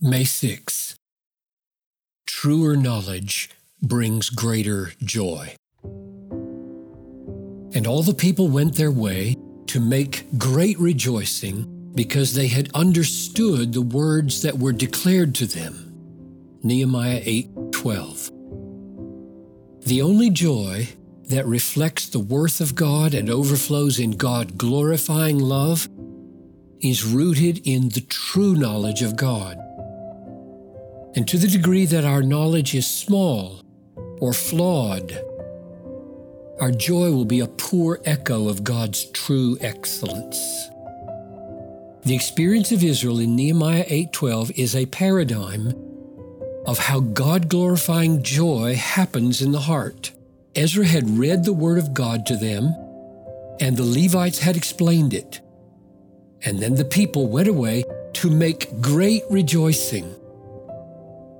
May 6. Truer knowledge brings greater joy. And all the people went their way to make great rejoicing, because they had understood the words that were declared to them. Nehemiah 8:12. The only joy that reflects the worth of God and overflows in God-glorifying love is rooted in the true knowledge of God. And to the degree that our knowledge is small or flawed, our joy will be a poor echo of God's true excellence. The experience of Israel in Nehemiah 8:12 is a paradigm of how God-glorifying joy happens in the heart. Ezra had read the word of God to them, and the Levites had explained it. And then the people went away to make great rejoicing.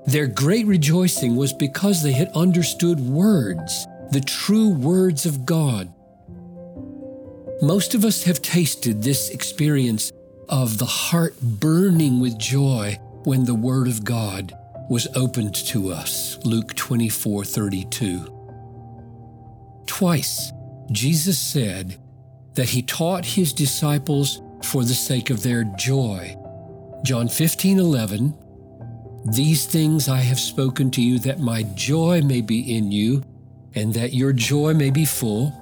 Their great rejoicing was because they had understood words, the true words of God. Most of us have tasted this experience of the heart burning with joy when the word of God was opened to us. Luke 24:32. Twice, Jesus said that he taught his disciples for the sake of their joy. John 15:11, "These things I have spoken to you, that my joy may be in you, and that your joy may be full."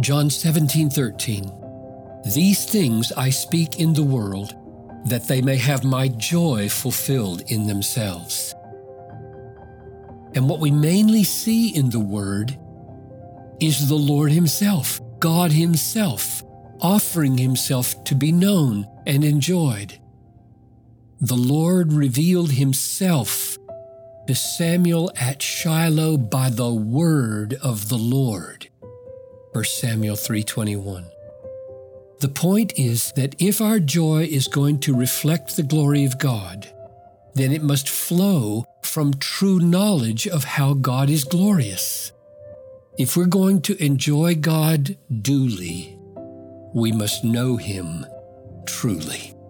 John 17:13, "These things I speak in the world, that they may have my joy fulfilled in themselves." And what we mainly see in the Word is the Lord Himself, God Himself, offering Himself to be known and enjoyed. The Lord revealed Himself to Samuel at Shiloh by the word of the Lord. 1 Samuel 3:21. The point is that if our joy is going to reflect the glory of God, then it must flow from true knowledge of how God is glorious. If we're going to enjoy God duly, we must know Him truly.